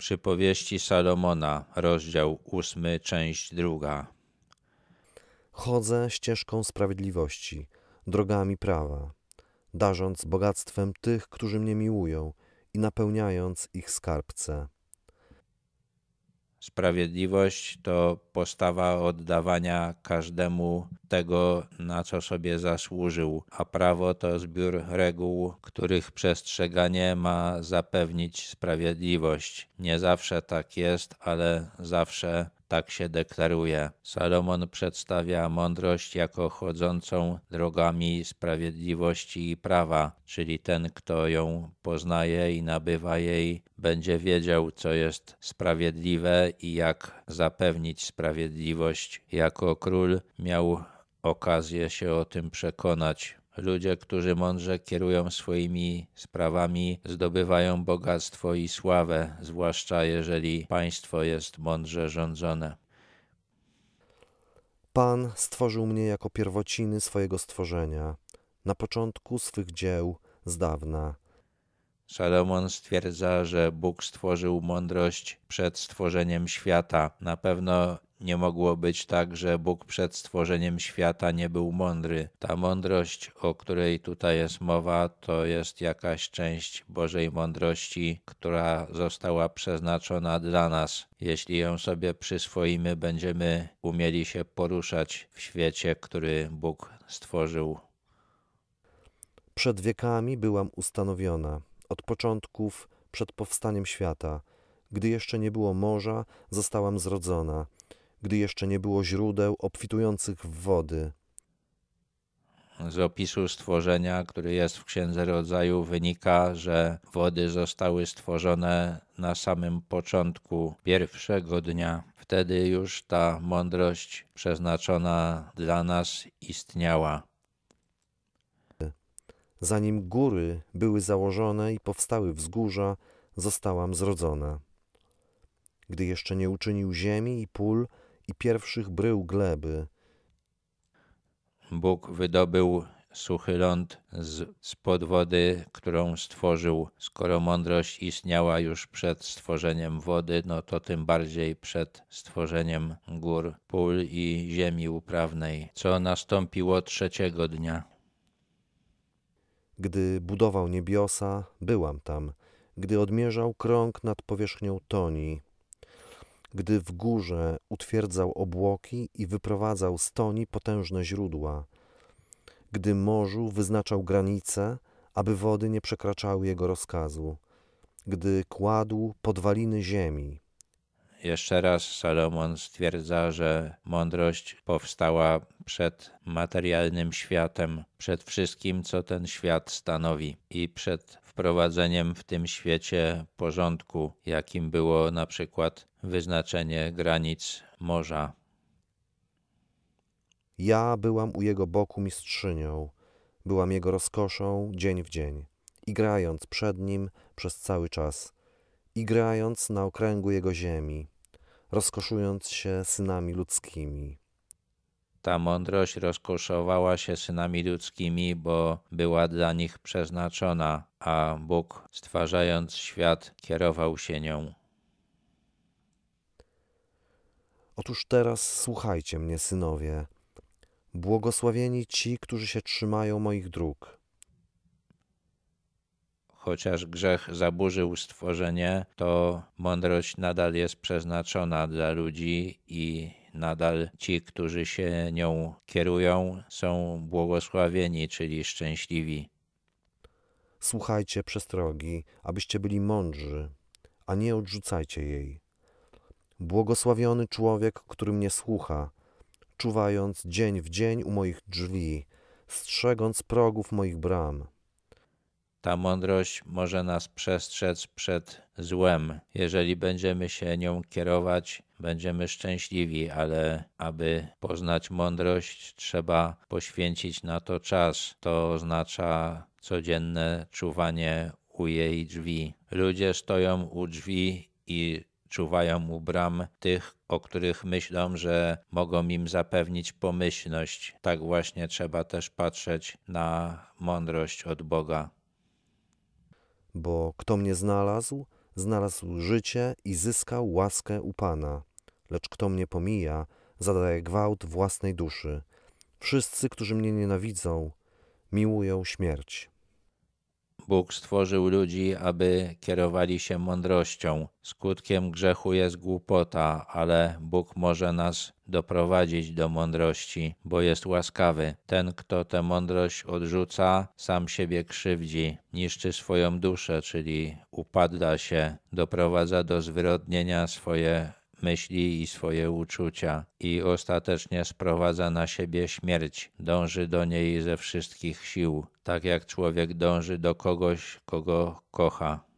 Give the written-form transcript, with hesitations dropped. Przypowieści Salomona, rozdział 8, część 2. Chodzę ścieżką sprawiedliwości, drogami prawa, darząc bogactwem tych, którzy mnie miłują i napełniając ich skarbce. Sprawiedliwość to postawa oddawania każdemu tego, na co sobie zasłużył, a prawo to zbiór reguł, których przestrzeganie ma zapewnić sprawiedliwość. Nie zawsze tak jest, ale zawsze tak się deklaruje. Salomon przedstawia mądrość jako chodzącą drogami sprawiedliwości i prawa, czyli ten, kto ją poznaje i nabywa jej, będzie wiedział, co jest sprawiedliwe i jak zapewnić sprawiedliwość. Jako król miał okazję się o tym przekonać. Ludzie, którzy mądrze kierują swoimi sprawami, zdobywają bogactwo i sławę, zwłaszcza jeżeli państwo jest mądrze rządzone. Pan stworzył mnie jako pierwociny swojego stworzenia, na początku swych dzieł z dawna. Salomon stwierdza, że Bóg stworzył mądrość przed stworzeniem świata. Na pewno nie mogło być tak, że Bóg przed stworzeniem świata nie był mądry. Ta mądrość, o której tutaj jest mowa, to jest jakaś część Bożej mądrości, która została przeznaczona dla nas. Jeśli ją sobie przyswoimy, będziemy umieli się poruszać w świecie, który Bóg stworzył. Przed wiekami byłam ustanowiona, od początków, przed powstaniem świata. Gdy jeszcze nie było morza, zostałam zrodzona. Gdy jeszcze nie było źródeł obfitujących w wody. Z opisu stworzenia, który jest w Księdze Rodzaju, wynika, że wody zostały stworzone na samym początku, pierwszego dnia. Wtedy już ta mądrość przeznaczona dla nas istniała. Zanim góry były założone i powstały wzgórza, zostałam zrodzona. Gdy jeszcze nie uczynił ziemi i pól, i pierwszych brył gleby. Bóg wydobył suchy ląd spod wody, którą stworzył. Skoro mądrość istniała już przed stworzeniem wody, no to tym bardziej przed stworzeniem gór, pól i ziemi uprawnej. Co nastąpiło trzeciego dnia? Gdy budował niebiosa, byłam tam. Gdy odmierzał krąg nad powierzchnią toni. Gdy w górze utwierdzał obłoki i wyprowadzał z toni potężne źródła. Gdy morzu wyznaczał granice, aby wody nie przekraczały jego rozkazu. Gdy kładł podwaliny ziemi. Jeszcze raz Salomon stwierdza, że mądrość powstała przed materialnym światem, przed wszystkim, co ten świat stanowi i przed wprowadzeniem w tym świecie porządku, jakim było na przykład wyznaczenie granic morza. Ja byłam u jego boku mistrzynią, byłam jego rozkoszą dzień w dzień, igrając przed nim przez cały czas, igrając na okręgu jego ziemi, rozkoszując się synami ludzkimi. Ta mądrość rozkoszowała się synami ludzkimi, bo była dla nich przeznaczona, a Bóg, stwarzając świat, kierował się nią. Otóż teraz słuchajcie mnie, synowie, błogosławieni ci, którzy się trzymają moich dróg. Chociaż grzech zaburzył stworzenie, to mądrość nadal jest przeznaczona dla ludzi i nadal ci, którzy się nią kierują, są błogosławieni, czyli szczęśliwi. Słuchajcie przestrogi, abyście byli mądrzy, a nie odrzucajcie jej. Błogosławiony człowiek, który mnie słucha, czuwając dzień w dzień u moich drzwi, strzegąc progów moich bram. Ta mądrość może nas przestrzec przed złem. Jeżeli będziemy się nią kierować, będziemy szczęśliwi, ale aby poznać mądrość, trzeba poświęcić na to czas. To oznacza codzienne czuwanie u jej drzwi. Ludzie stoją u drzwi i czuwają u bram tych, o których myślą, że mogą im zapewnić pomyślność. Tak właśnie trzeba też patrzeć na mądrość od Boga. Bo kto mnie znalazł, znalazł życie i zyskał łaskę u Pana. Lecz kto mnie pomija, zadaje gwałt własnej duszy. Wszyscy, którzy mnie nienawidzą, miłują śmierć. Bóg stworzył ludzi, aby kierowali się mądrością. Skutkiem grzechu jest głupota, ale Bóg może nas doprowadzić do mądrości, bo jest łaskawy. Ten, kto tę mądrość odrzuca, sam siebie krzywdzi, niszczy swoją duszę, czyli upadla się, doprowadza do zwyrodnienia swoje myśli i swoje uczucia i ostatecznie sprowadza na siebie śmierć, dąży do niej ze wszystkich sił, tak jak człowiek dąży do kogoś, kogo kocha.